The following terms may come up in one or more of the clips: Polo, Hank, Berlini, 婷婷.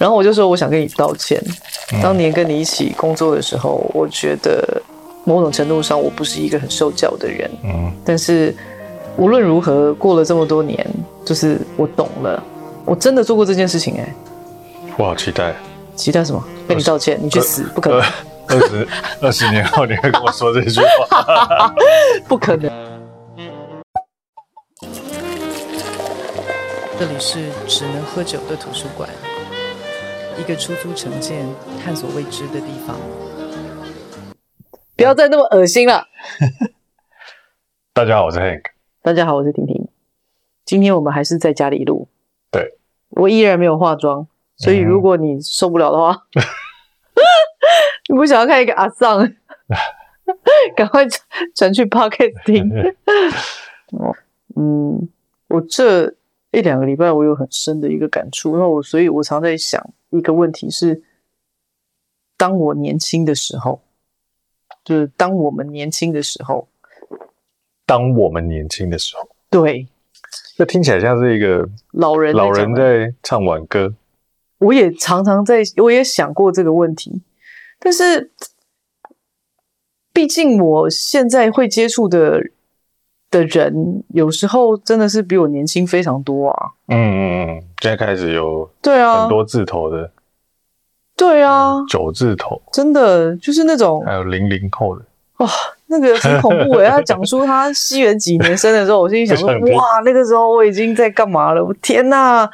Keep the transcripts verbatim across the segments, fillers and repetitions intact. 然后我就说我想跟你道歉，当年跟你一起工作的时候，我觉得某种程度上我不是一个很受教的人，嗯，但是无论如何过了这么多年，就是我懂了，我真的做过这件事情。哎、欸，我好期待，期待什么？跟你道歉，你去死，不可能。二十二十年后你会跟我说这句话，不可能。这里是只能喝酒的图书馆，一个出租成见、探索未知的地方。不要再那么恶心了。大家好，我是 Hank。大家好，我是婷婷。今天我们还是在家里录。对，我依然没有化妆，所以如果你受不了的话，嗯、你不想要看一个阿桑，赶快转去 Podcast 听。嗯，我这一两个礼拜我有很深的一个感触，然后我所以我常在想一个问题是，当我年轻的时候，就是当我们年轻的时候，当我们年轻的时候，对，那听起来像是一个老人老人在唱挽歌。我也常常在，我也想过这个问题，但是毕竟我现在会接触的的人有时候真的是比我年轻非常多啊。嗯嗯嗯，现在开始有对啊很多字头的，对啊、嗯、九字头，真的就是那种还有零零后的，哇、哦，那个很恐怖耶、欸、他讲出他西元几年生的时候，我心里想说哇，那个时候我已经在干嘛了，我天哪、啊，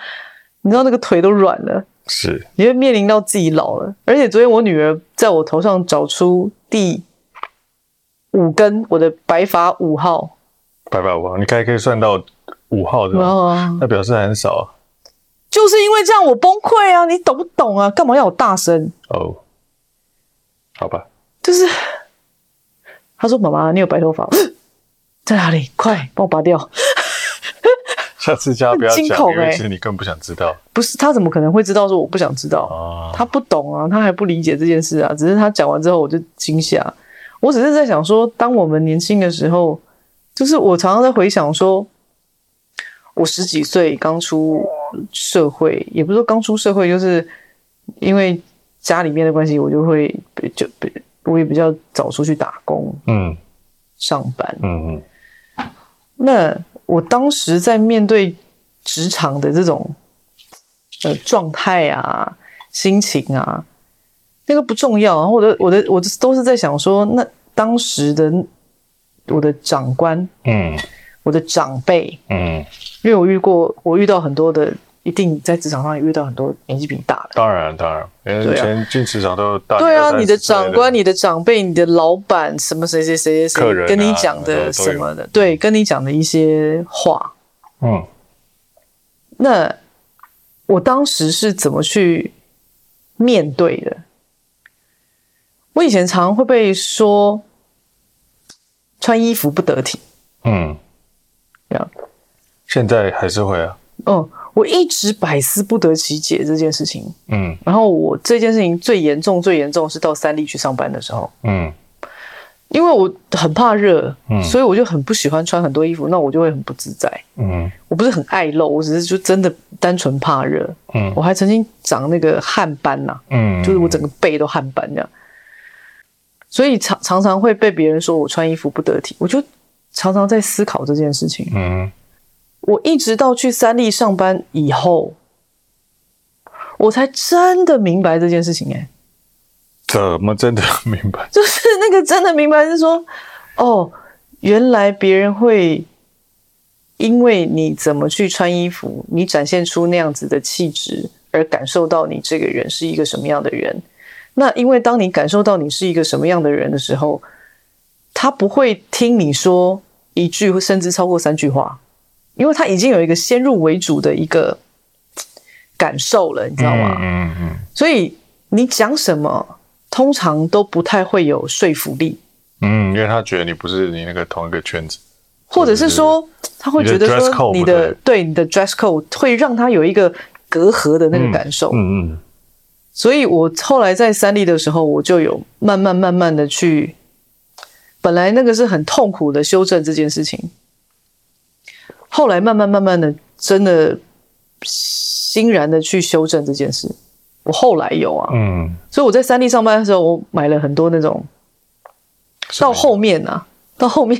你知道那个腿都软了，是你会面临到自己老了。而且昨天我女儿在我头上找出第五根我的白发五号。白白五号，你大概可以算到五号的，那表示很少、啊。就是因为这样我崩溃啊！你懂不懂啊？干嘛要我大声？哦，好吧。就是他说：“妈妈，你有白头发在哪里？快帮我拔掉。”下次叫他不要讲，因为其实你根本不想知道。不是他怎么可能会知道？说我不想知道、哦，他不懂啊，他还不理解这件事啊。只是他讲完之后我就惊吓。我只是在想说，当我们年轻的时候。就是我常常在回想说，我十几岁刚出社会，也不是说刚出社会，就是因为家里面的关系，我就会就我也比较早出去打工，嗯，上班，嗯嗯。那我当时在面对职场的这种呃状态啊、心情啊，那个不重要。然后我的我的我的都是在想说，那当时的。我的长官，嗯，我的长辈，嗯，因为我遇过，我遇到很多的，一定在职场上也遇到很多年纪比你大的。当然，当然，因为以前进职场都大。对啊，你的长官、你的长辈、你的老板，什么谁谁谁谁谁，跟你讲的什么的，对，跟你讲的一些话，嗯。那我当时是怎么去面对的？我以前常会被说。穿衣服不得体，嗯，这样，现在还是会啊。嗯，我一直百思不得其解这件事情，嗯。然后我这件事情最严重、最严重是到三立去上班的时候，嗯，因为我很怕热，嗯，所以我就很不喜欢穿很多衣服，那我就会很不自在，嗯。我不是很爱露，我只是就真的单纯怕热，嗯。我还曾经长那个汗斑呐、啊，嗯，就是我整个背都汗斑这样。所以常常常会被别人说我穿衣服不得体，我就常常在思考这件事情。嗯，我一直到去三立上班以后，我才真的明白这件事情、欸。哎，怎么真的明白？就是那个真的明白是说，哦，原来别人会因为你怎么去穿衣服，你展现出那样子的气质，而感受到你这个人是一个什么样的人。那因为当你感受到你是一个什么样的人的时候，他不会听你说一句甚至超过三句话，因为他已经有一个先入为主的一个感受了，你知道吗？嗯嗯嗯。所以你讲什么，通常都不太会有说服力。嗯，因为他觉得你不是你那个同一个圈子，或者是说他会觉得说你的对你的 dress code 会让他有一个隔阂的那个感受。嗯嗯。嗯，所以我后来在三立的时候，我就有慢慢慢慢的去，本来那个是很痛苦的修正这件事情，后来慢慢慢慢的真的欣然的去修正这件事。我后来有啊，嗯，所以我在三立上班的时候，我买了很多那种，到后面啊，到后面，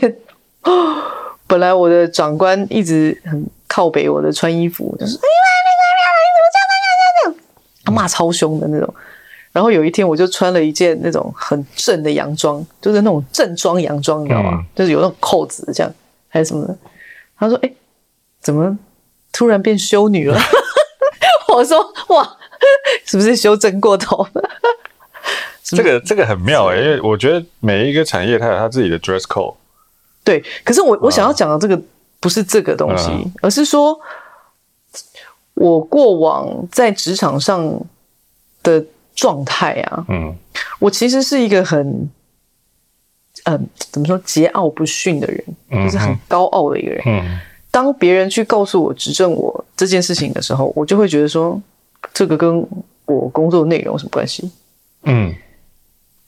本来我的长官一直很靠北我的穿衣服，就是哎呀那个呀，你怎么这样这样这样，骂超凶的那种。然后有一天我就穿了一件那种很正的洋装，就是那种正装洋装，你知道吗？嗯、就是有那种扣子这样还是什么的。他说：“哎，怎么突然变修女了？”我说：“哇。”是不是修正过头了？这个这个很妙哎、欸，因为我觉得每一个产业它有它自己的 dress code。对，可是我我想要讲的这个不是这个东西，嗯、而是说，我过往在职场上的状态啊，嗯，我其实是一个很，嗯、呃，怎么说桀骜不驯的人，就是很高傲的一个人。嗯、当别人去告诉我、指正我这件事情的时候，我就会觉得说。这个跟我工作内容有什么关系？嗯，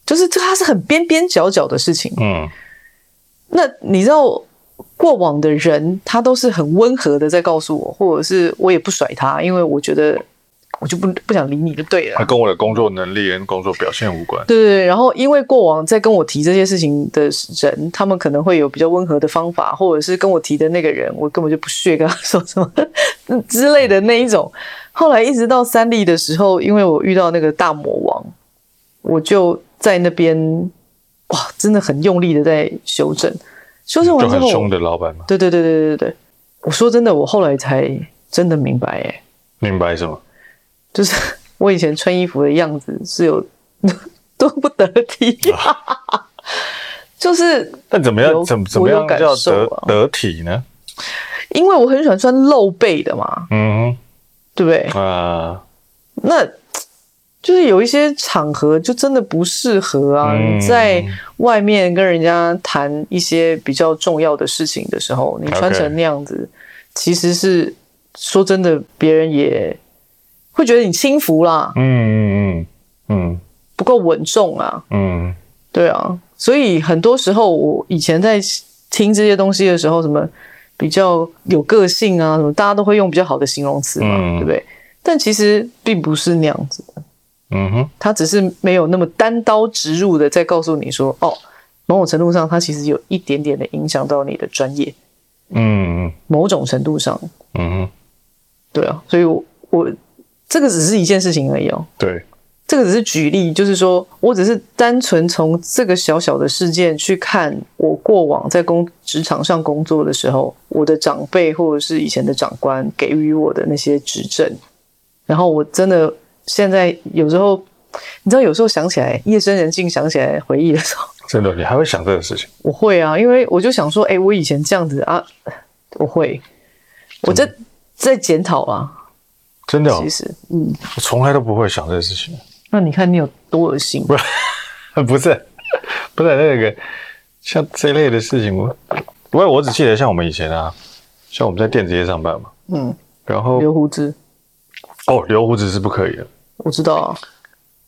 就是这它是很边边角角的事情。嗯，那你知道过往的人，他都是很温和的在告诉我，或者是我也不甩他，因为我觉得我就不不想理你就对了。他跟我的工作能力跟工作表现无关。对对对，然后因为过往在跟我提这些事情的人，他们可能会有比较温和的方法，或者是跟我提的那个人，我根本就不屑跟他说什么之类的那一种。嗯，后来一直到三立的时候，因为我遇到那个大魔王，我就在那边哇，真的很用力的在修正，修正完之后，就很凶的老板嘛。对对对对对对，我说真的，我后来才真的明白哎、欸，明白什么？就是我以前穿衣服的样子是有多不得体、啊，就是但怎么样怎怎么样叫得、啊、得体呢？因为我很喜欢穿露背的嘛。嗯。对不对啊？那就是有一些场合就真的不适合啊！嗯、你在外面跟人家谈一些比较重要的事情的时候，你穿成那样子， okay. 其实是说真的，别人也会觉得你轻浮啦。嗯嗯嗯嗯，不够稳重啊。嗯，对啊，所以很多时候我以前在听这些东西的时候，什么。比较有个性啊，什么大家都会用比较好的形容词嘛，嗯、对不对？但其实并不是那样子的，嗯哼，他只是没有那么单刀直入的在告诉你说，哦，某种程度上，他其实有一点点的影响到你的专业，嗯，某种程度上，嗯哼，对啊，所以我我这个只是一件事情而已哦，对，这个只是举例，就是说我只是单纯从这个小小的事件去看我过往在工职场上工作的时候。我的长辈或者是以前的长官给予我的那些指正，然后我真的现在有时候，你知道，有时候想起来夜深人静想起来回忆的时候，真的，你还会想这个事情？我会啊，因为我就想说，哎、欸，我以前这样子啊，我会，我在在检讨啊，真的、哦，其实，嗯，我从来都不会想这个事情。那你看你有多恶心？不是，不是，不是那个像这类的事情我。不过我只记得像我们以前啊，像我们在电子业上班嘛，嗯，然后留胡子，哦，留胡子是不可以的，我知道啊。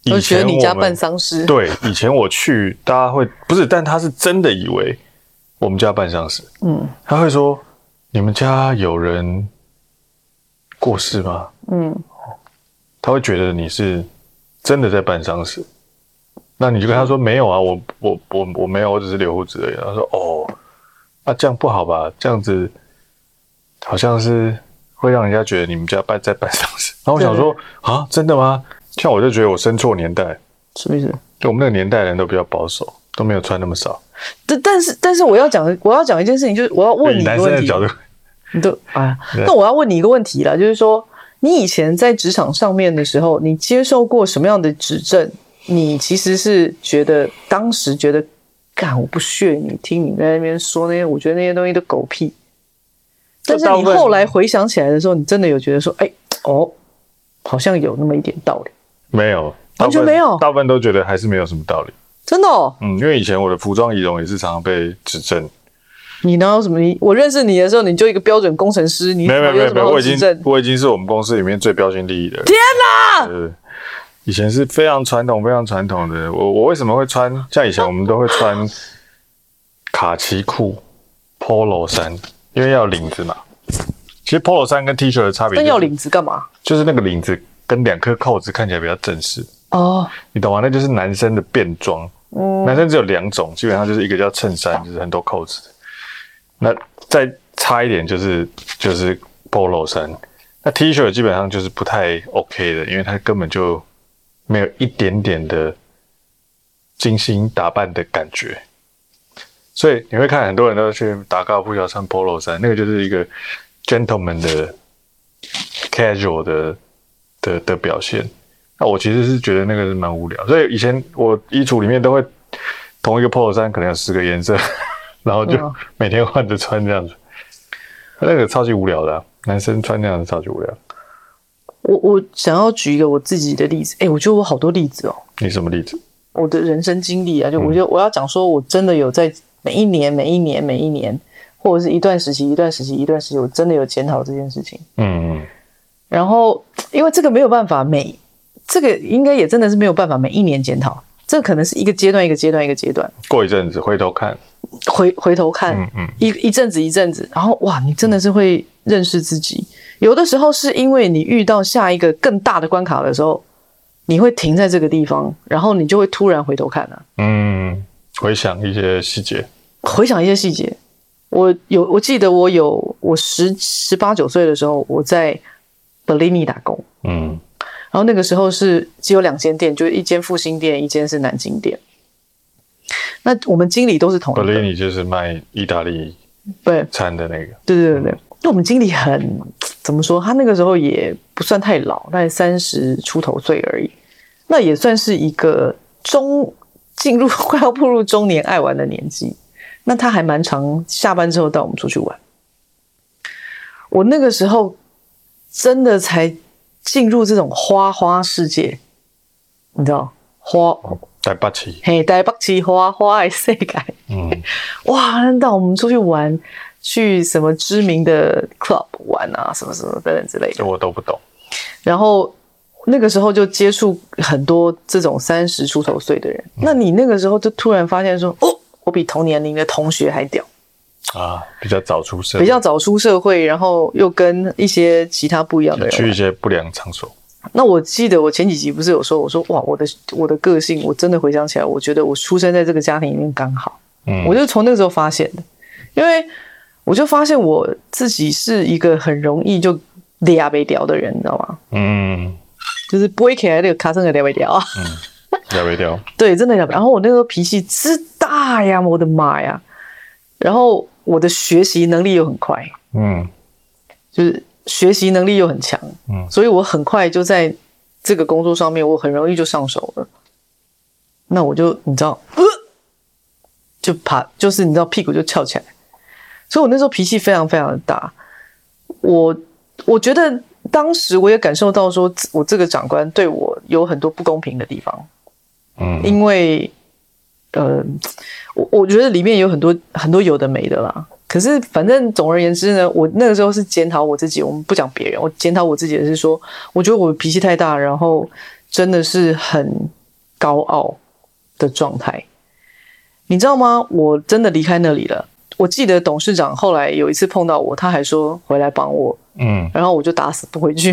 以前我们觉得你家办丧事，对，以前我去，大家会不是，但他是真的以为我们家办丧事，嗯，他会说你们家有人过世吗？嗯，他会觉得你是真的在办丧事，那你就跟他说、嗯、没有啊，我我我我没有，我只是留胡子而已。他说哦。啊，这样不好吧？这样子好像是会让人家觉得你们家办在办丧事。然后我想说啊，真的吗？像我就觉得我生错年代，什么意思？就我们那个年代的人都比较保守，都没有穿那么少。但但是但是我要讲我要讲一件事情，就是我要问你一个问题。男生的角度，你都啊，那我要问你一个问题啦，就是说你以前在职场上面的时候，你接受过什么样的指正？你其实是觉得当时觉得。干，我不屑你听你在那边说那些，我觉得那些东西都狗屁。但是你后来回想起来的时候，你真的有觉得说，哎、欸，哦，好像有那么一点道理。没有，完全没有，大部分都觉得还是没有什么道理。真的哦，嗯，因为以前我的服装仪容也是常常被指正。你哪有什么？我认识你的时候，你就一个标准工程师，你没有没有没有，我已经我已经是我们公司里面最标新立异的人。天哪！呃以前是非常传统、非常传统的。我我为什么会穿？像以前我们都会穿卡其裤、Polo 衫，因为要有领子嘛。其实 Polo 衫跟 T 恤的差别、就是，但要领子干嘛？就是那个领子跟两颗扣子看起来比较正式哦，你懂吗？那就是男生的便装。嗯，男生只有两种，基本上就是一个叫衬衫，就是很多扣子。那再差一点就是就是 polo 衫。那 T 恤基本上就是不太 OK 的，因为它根本就没有一点点的精心打扮的感觉。所以你会看很多人都去打高尔夫球穿 polo 衫，那个就是一个 gentleman 的 casual 的的的表现。那我其实是觉得那个是蛮无聊，所以以前我衣橱里面都会同一个 polo 衫可能有十个颜色，然后就每天换着穿这样子，那个超级无聊的啊。男生穿那样的超级无聊。我我想要举一个我自己的例子，哎、欸，我觉得我好多例子哦。你什么例子？我的人生经历啊，就我就、嗯、我要讲说，我真的有在每一年、每一年、每一年，或者是一段时期、一段时期、一段时期，我真的有检讨这件事情。嗯嗯。然后，因为这个没有办法每这个应该也真的是没有办法每一年检讨，这可能是一个阶段、一个阶段、一个阶段。过一阵子回头看，回回头看，嗯嗯，一一阵子一阵子，然后哇，你真的是会认识自己。有的时候是因为你遇到下一个更大的关卡的时候，你会停在这个地方，然后你就会突然回头看啊，嗯，回想一些细节，回想一些细节。我有，我记得我有，我十十八九岁的时候，我在 Berlini 打工，嗯，然后那个时候是只有两间店，就是一间复兴店，一间是南京店。那我们经理都是同一个 ，Berlini 就是卖意大利餐的那个，对对对对。嗯，那我们经理很怎么说，他那个时候也不算太老，大概三十出头岁而已，那也算是一个中进入快要步入中年爱玩的年纪。那他还蛮常下班之后带我们出去玩。我那个时候真的才进入这种花花世界，你知道花台北市，嘿，台北市花花的世界。嗯，哇，那带我们出去玩。去什么知名的 club 玩啊，什么什么等等之类的，我都不懂。然后那个时候就接触很多这种三十出头岁的人，嗯，那你那个时候就突然发现说，哦，我比同年龄的同学还屌啊，比较早出社会，比较早出社会，然后又跟一些其他不一样的人去一些不良场所。那我记得我前几集不是有说，我说哇，我的我的个性，我真的回想起来，我觉得我出生在这个家庭里面刚好，嗯，我就从那个时候发现的，因为。我就发现我自己是一个很容易就撩被撩的人，你知道吗？嗯，就是不会起来那个卡声的撩被撩啊，撩被撩，对，真的撩。然后我那个脾气之大呀，我的妈呀！然后我的学习能力又很快，嗯，就是学习能力又很强，嗯，所以我很快就在这个工作上面，我很容易就上手了。那我就你知道，呃、就爬，就是你知道屁股就翘起来。所以我那时候脾气非常非常的大，我我觉得当时我也感受到说，我这个长官对我有很多不公平的地方，嗯，因为呃，我我觉得里面有很多很多有的没的啦。可是反正总而言之呢，我那个时候是检讨我自己，我们不讲别人，我检讨我自己的是说，我觉得我脾气太大，然后真的是很高傲的状态，你知道吗？我真的离开那里了。我记得董事长后来有一次碰到我，他还说回来帮我，嗯，然后我就打死不回去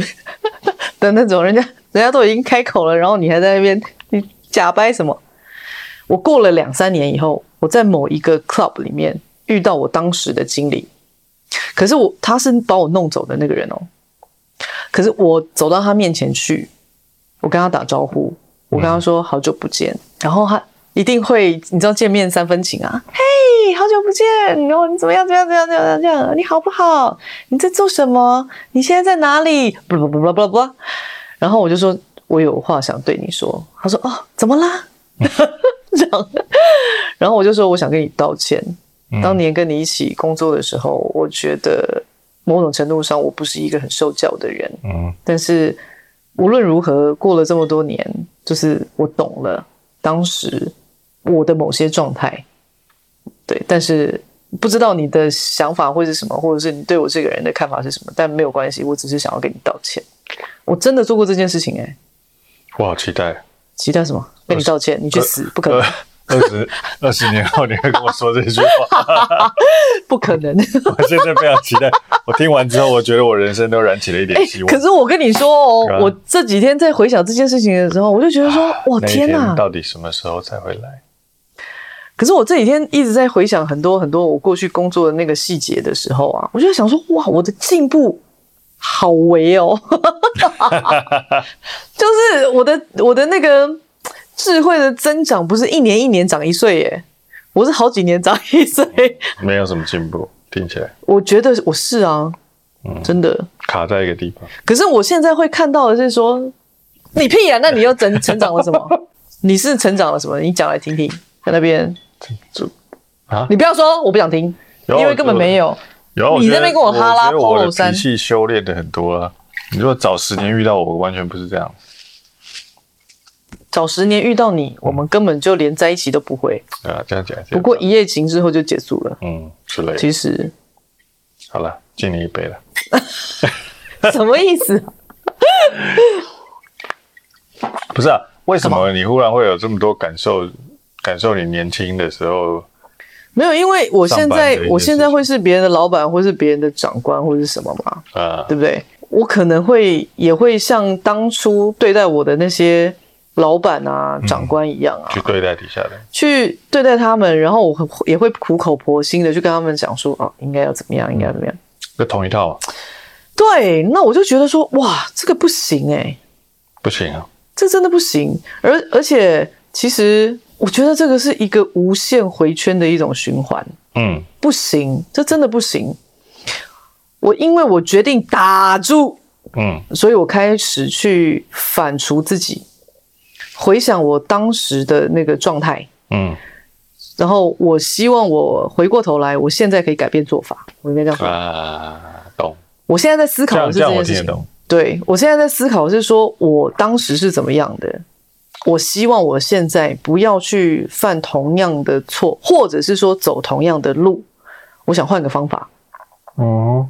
的那种，人家人家都已经开口了，然后你还在那边你假掰什么？我过了两三年以后，我在某一个 club 里面遇到我当时的经理，可是我他是把我弄走的那个人哦，可是我走到他面前去，我跟他打招呼，我跟他说好久不见，嗯，然后他一定会你知道见面三分情啊，嘿。好久不见，然后你怎么样？怎么样？怎么样？怎么样？你好不好？你在做什么？你现在在哪里？不不不不不不。然后我就说，我有话想对你说。他说，哦，怎么啦？这样。然后我就说，我想跟你道歉。当年跟你一起工作的时候，我觉得某种程度上我不是一个很受教的人。嗯。但是无论如何，过了这么多年，就是我懂了当时我的某些状态。对，但是不知道你的想法会是什么，或者是你对我这个人的看法是什么，但没有关系，我只是想要跟你道歉。我真的做过这件事情哎，欸，我好期待，期待什么？跟你道歉，你去死，不可能！二十二十年后你会跟我说这句话？不可能！我现在非常期待。我听完之后，我觉得我人生都燃起了一点希望。欸、可是我跟你说哦，我这几天在回想这件事情的时候，我就觉得说，啊、哇，天哪！到底什么时候才会来？可是我这几天一直在回想很多很多我过去工作的那个细节的时候啊，我就想说，哇，我的进步好微哦，就是我的我的那个智慧的增长，不是一年一年长一岁耶，我是好几年长一岁，没有什么进步，听起来。我觉得我是啊，嗯、真的卡在一个地方。可是我现在会看到的是说，你屁啊，那你又成成长了什么？你是成长了什么？你讲来听听。在那边、啊，你不要说，我不想听，因为根本没有。有你在那边跟我哈拉 Polo 三，脾气修炼的很多啊。你如果早十年遇到我，我完全不是这样。早十年遇到你，我们根本就连在一起都不会。嗯、啊，这样讲。不过一夜情之后就结束了。嗯，之类的。其实，好了，敬你一杯了。什么意思、啊？不是啊，为什么你忽然会有这么多感受？感受你年轻的时候，没有，因为我现在我现在会是别人的老板，或是别人的长官，或是什么嘛，啊，对不对？我可能会也会像当初对待我的那些老板啊、长官一样啊，嗯、去对待底下的，去对待他们，然后我也会苦口婆心的去跟他们讲说，啊，应该要怎么样，应该要怎么样，就同一套、啊。对，那我就觉得说，哇，这个不行哎、欸，不行啊，这真的不行，而而且其实。我觉得这个是一个无限回圈的一种循环。嗯，不行，这真的不行。我因为我决定打住，嗯，所以我开始去反刍自己，回想我当时的那个状态，嗯，然后我希望我回过头来，我现在可以改变做法。我应该这样说啊，懂。我现在在思考的是这件事情。这样这样我听得懂。对，我现在在思考的是说我当时是怎么样的。我希望我现在不要去犯同样的错，或者是说走同样的路。我想换个方法，嗯，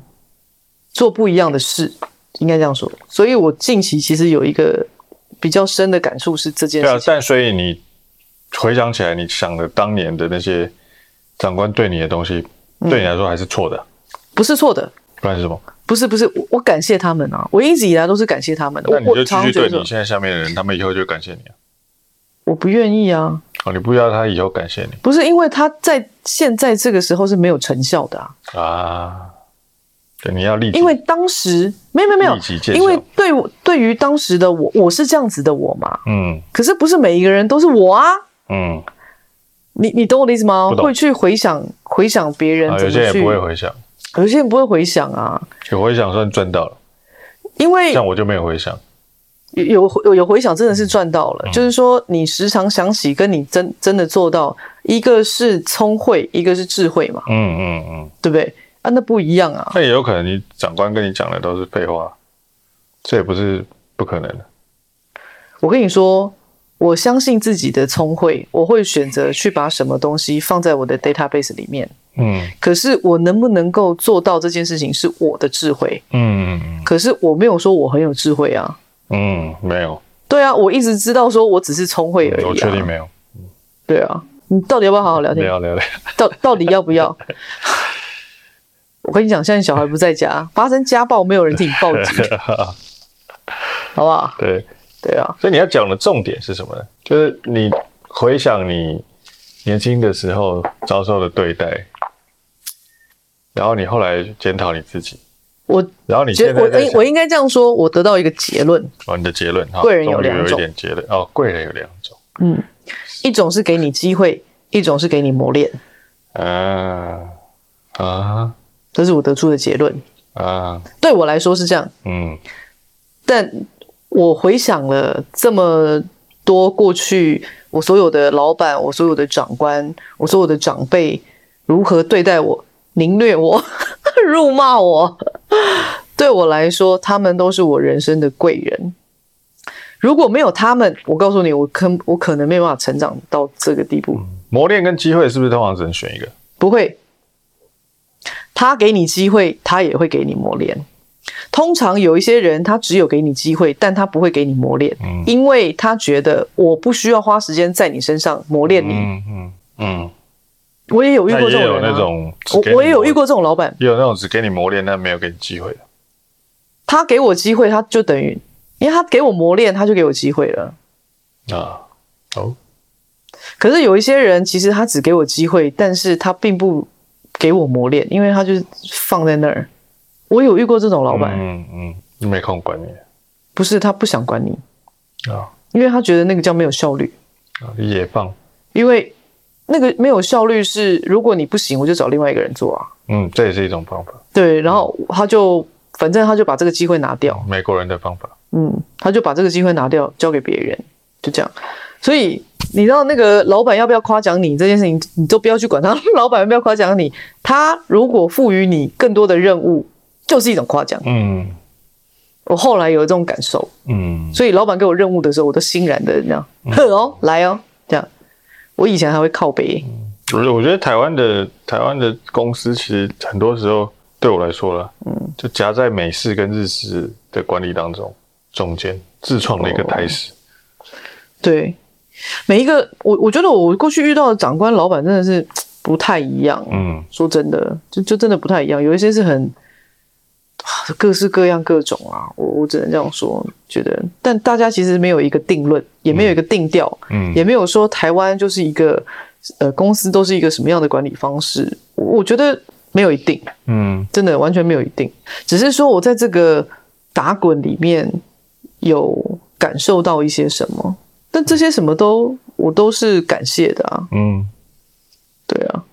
做不一样的事，应该这样说。所以我近期其实有一个比较深的感触是这件事情。对啊，但所以你回想起来，你想的当年的那些长官对你的东西，嗯、对你来说还是错的，不是错的，不然是什么？不是不是，我感谢他们啊！我一直以来都是感谢他们的。那你就继续对你现在下面的人，他们以后就感谢你啊。我不愿意啊！哦，你不要他以后感谢你？不是，因为他在现在这个时候是没有成效的啊！啊，对，你要立即，因为当时没有没有没有，因为对对于当时的我，我是这样子的我嘛，嗯。可是不是每一个人都是我啊，嗯。你你懂我的意思吗？会去回想回想别人怎么去，有些人也不会回想，有些人不会回想啊。有回想算赚到了，因为像我就没有回想。有有有回想真的是赚到了、嗯、就是说你时常想起跟你真真的做到，一个是聪慧，一个是智慧嘛，嗯嗯嗯，对不对啊？那不一样啊。那也有可能你长官跟你讲的都是废话，这也不是不可能的。我跟你说，我相信自己的聪慧，我会选择去把什么东西放在我的 database 里面，嗯，可是我能不能够做到这件事情是我的智慧，嗯，可是我没有说我很有智慧啊，嗯，没有。对啊，我一直知道说我只是聪慧而已、啊。我确定没有。对啊，你到底要不要好好聊天？聊聊聊。到到底要不要？我跟你讲，现在小孩不在家，发生家暴没有人替你报警，好不好？对对啊。所以你要讲的重点是什么呢？就是你回想你年轻的时候遭受的对待，然后你后来检讨你自己。我然后你现在在我我应该这样说，我得到一个结论。哦，你的结论，贵人有两种。有一点结论哦，贵人有两种。嗯，一种是给你机会，一种是给你磨练。啊啊，这是我得出的结论。啊，对我来说是这样。嗯，但我回想了这么多过去，我所有的老板，我所有的长官，我所有的长辈如何对待我、凌虐我。辱骂我，对我来说，他们都是我人生的贵人。如果没有他们，我告诉你，我可我可能没办法成长到这个地步。嗯、磨练跟机会是不是通常只能选一个？不会，他给你机会，他也会给你磨练。通常有一些人他只有给你机会，但他不会给你磨练、嗯、因为他觉得我不需要花时间在你身上磨练你。嗯嗯嗯，我也有遇过这种人、啊、也有那种 我, 我也有遇过这种老板，也有那种只给你磨练但没有给你机会的。他给我机会，他就等于因为他给我磨练，他就给我机会了啊。哦，可是有一些人其实他只给我机会，但是他并不给我磨练，因为他就是放在那儿。我有遇过这种老板，嗯嗯，你没空管你，不是他不想管你啊、哦，因为他觉得那个叫没有效率啊、哦，野放。因为那个没有效率是，如果你不行，我就找另外一个人做啊。嗯，这也是一种方法。对，然后他就、嗯、反正他就把这个机会拿掉，美国人的方法。嗯，他就把这个机会拿掉，交给别人，就这样。所以你知道那个老板要不要夸奖你这件事情，你都不要去管他。老板要不要夸奖你，他如果赋予你更多的任务，就是一种夸奖。嗯，我后来有这种感受。嗯，所以老板给我任务的时候，我都欣然的这样，哼、嗯、哦，来哦，这样。我以前还会靠北。嗯、我觉得台湾的台湾的公司其实很多时候对我来说啦，嗯，就夹在美式跟日式的管理当中中间，自创了一个态势、哦。对，每一个我我觉得我过去遇到的长官老板真的是不太一样。嗯，说真的，就就真的不太一样，有一些是很。各式各样各种啊，我我只能这样说，觉得，但大家其实没有一个定论，也没有一个定调，嗯，也没有说台湾就是一个，呃，公司都是一个什么样的管理方式，我觉得没有一定，嗯，真的完全没有一定，只是说我在这个打滚里面有感受到一些什么，但这些什么都我都是感谢的啊，嗯，对啊，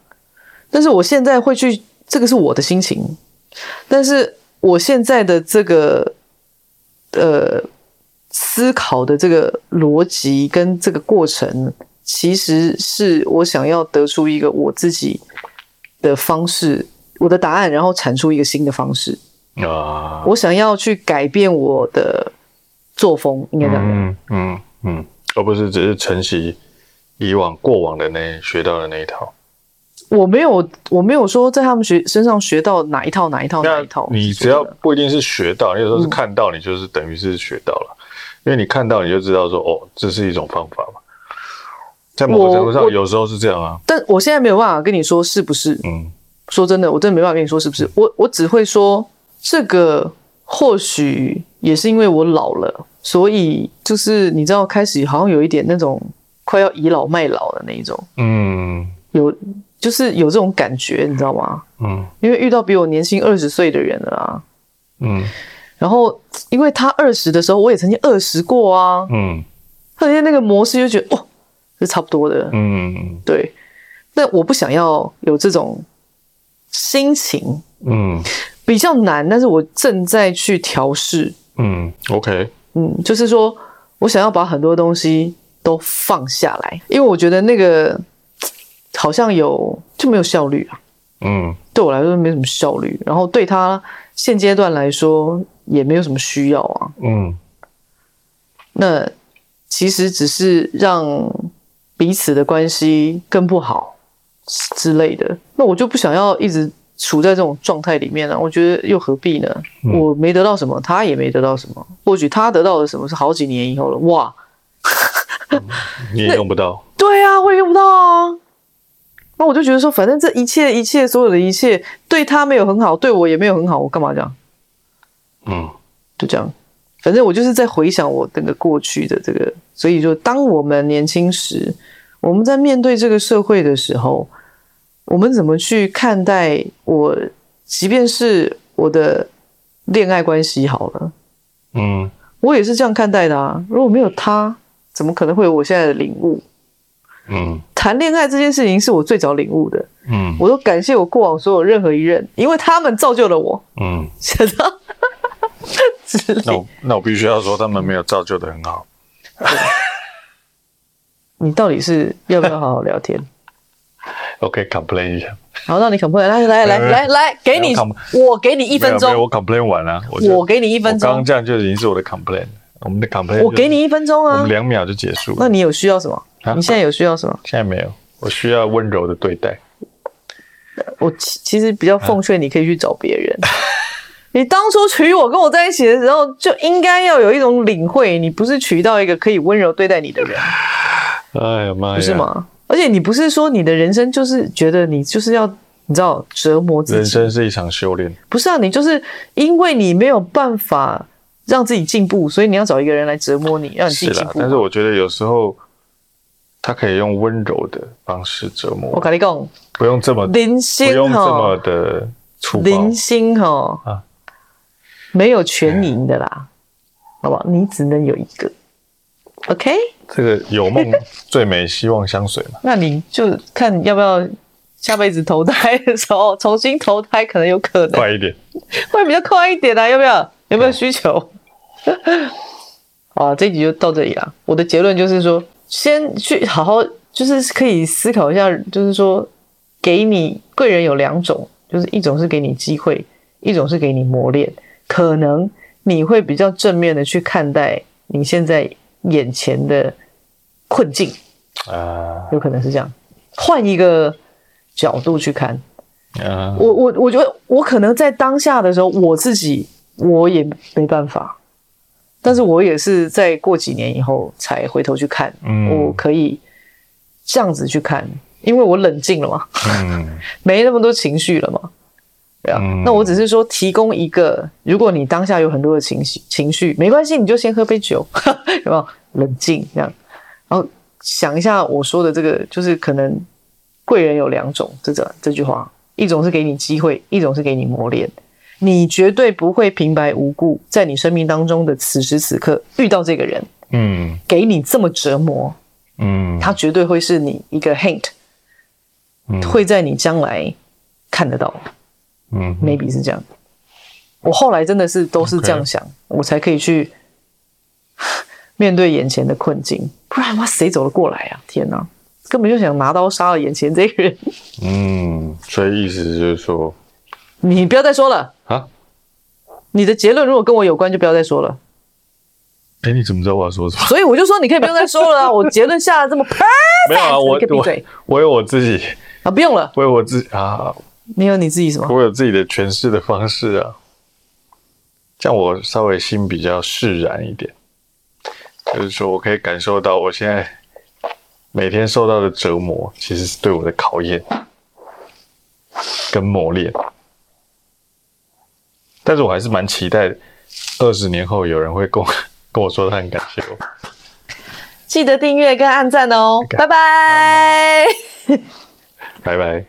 但是我现在会去，这个是我的心情，但是。我现在的这个呃思考的这个逻辑跟这个过程，其实是我想要得出一个我自己的方式，我的答案，然后产出一个新的方式啊。我想要去改变我的作风，应该这样讲。嗯嗯嗯，而不是只是承袭以往过往的那学到的那一套。我没有，我没有说在他们学身上学到哪一套哪一套哪一套。你只要不一定是学到，你有时候是看到，你就是等于是学到了、嗯，因为你看到你就知道说，哦，这是一种方法嘛。在某个程度上，有时候是这样啊。但我现在没有办法跟你说是不是。嗯，说真的，我真的没办法跟你说是不是。嗯、我我只会说，这个或许也是因为我老了，所以就是你知道，开始好像有一点那种快要倚老卖老的那一种。嗯，有。就是有这种感觉，你知道吗？嗯，因为遇到比我年轻二十岁的人了啊，嗯，然后因为他二十的时候，我也曾经二十过啊，嗯，他那个模式就觉得哦，是差不多的，嗯，对。但我不想要有这种心情，嗯，比较难，但是我正在去调试，嗯 ，OK， 嗯，就是说我想要把很多东西都放下来，因为我觉得那个。好像有就没有效率啊，嗯，对我来说没什么效率，然后对他现阶段来说也没有什么需要啊，嗯，那其实只是让彼此的关系更不好之类的，那我就不想要一直处在这种状态里面了、啊，我觉得又何必呢、嗯？我没得到什么，他也没得到什么，或许他得到的什么是好几年以后了，哇，你也用不到，对啊，我也用不到啊。那我就觉得说，反正这一切一切所有的一切，对他没有很好，对我也没有很好，我干嘛这样？嗯，就这样。反正我就是在回想我那个过去的这个，所以就当我们年轻时，我们在面对这个社会的时候，我们怎么去看待我，即便是我的恋爱关系好了，嗯，我也是这样看待的啊。如果没有他，怎么可能会有我现在的领悟？嗯，谈恋爱这件事情是我最早领悟的。嗯，我都感谢我过往所有任何一任，因为他们造就了我。嗯，知道。那我那我必须要说，他们没有造就的很好。你到底是要不要好好聊天 ？OK，complain 一下。好，那你 complain 来来来来来，给你我给你一分钟。我 complain 完了，我我给你一分钟。刚刚这样就已经是我的 complain。我们的 complain， 我给你一分钟啊，我们两秒就结束了。那你有需要什么？你现在有需要什么？现在没有，我需要温柔的对待。我其实比较奉劝你可以去找别人，你当初娶我跟我在一起的时候就应该要有一种领会，你不是娶到一个可以温柔对待你的人。哎呀妈呀，不是吗？而且你不是说你的人生就是觉得你就是要你知道折磨自己，人生是一场修炼。不是啊，你就是因为你没有办法让自己进步，所以你要找一个人来折磨你，让你自己进步。是啦，但是我觉得有时候他可以用温柔的方式折磨我。我跟你讲，不用这么零星，不用这么的粗暴。零星哦、啊，没有全赢的啦，好不好？你只能有一个。OK， 这个有梦最美，希望相随嘛。那你就看要不要下辈子投胎的时候重新投胎，可能有可能快一点，会比较快一点啊，要不要？有没有需求？好啊，这一集就到这里啦。我的结论就是说，先去好好，就是可以思考一下，就是说，给你贵人有两种，就是一种是给你机会，一种是给你磨练。可能你会比较正面的去看待你现在眼前的困境啊，有可能是这样，换一个角度去看啊。我我我觉得我可能在当下的时候，我自己。我也没办法，但是我也是在过几年以后才回头去看，嗯、我可以这样子去看，因为我冷静了嘛，嗯、没那么多情绪了嘛，对啊、嗯。那我只是说提供一个，如果你当下有很多的情绪，情绪没关系，你就先喝杯酒，有没有？冷静这样，然后想一下我说的这个，就是可能贵人有两种，这个这句话，一种是给你机会，一种是给你磨练。你绝对不会平白无故在你生命当中的此时此刻遇到这个人，嗯，给你这么折磨，嗯，他绝对会是你一个 hint，、嗯、会在你将来看得到，嗯 ，maybe 是这样。我后来真的是都是这样想， okay. 我才可以去面对眼前的困境，不然哇，谁走得过来啊？天哪，根本就想拿刀杀了眼前这个人。嗯，所以意思就是说。你不要再说了啊！你的结论如果跟我有关，就不要再说了。哎、欸，你怎么知道我要说什么？所以我就说你可以不用再说了、啊。我结论下的这么 perfect， 没有啊，我我我有我自己啊，不用了，我有我自己啊，你有你自己什么？我有自己的诠释的方式啊，这样我稍微心比较释然一点。就是说我可以感受到我现在每天受到的折磨，其实是对我的考验跟磨练。但是我还是蛮期待二十年后有人会跟我跟我说他很感谢我。记得订阅跟按赞哦，拜拜，拜拜。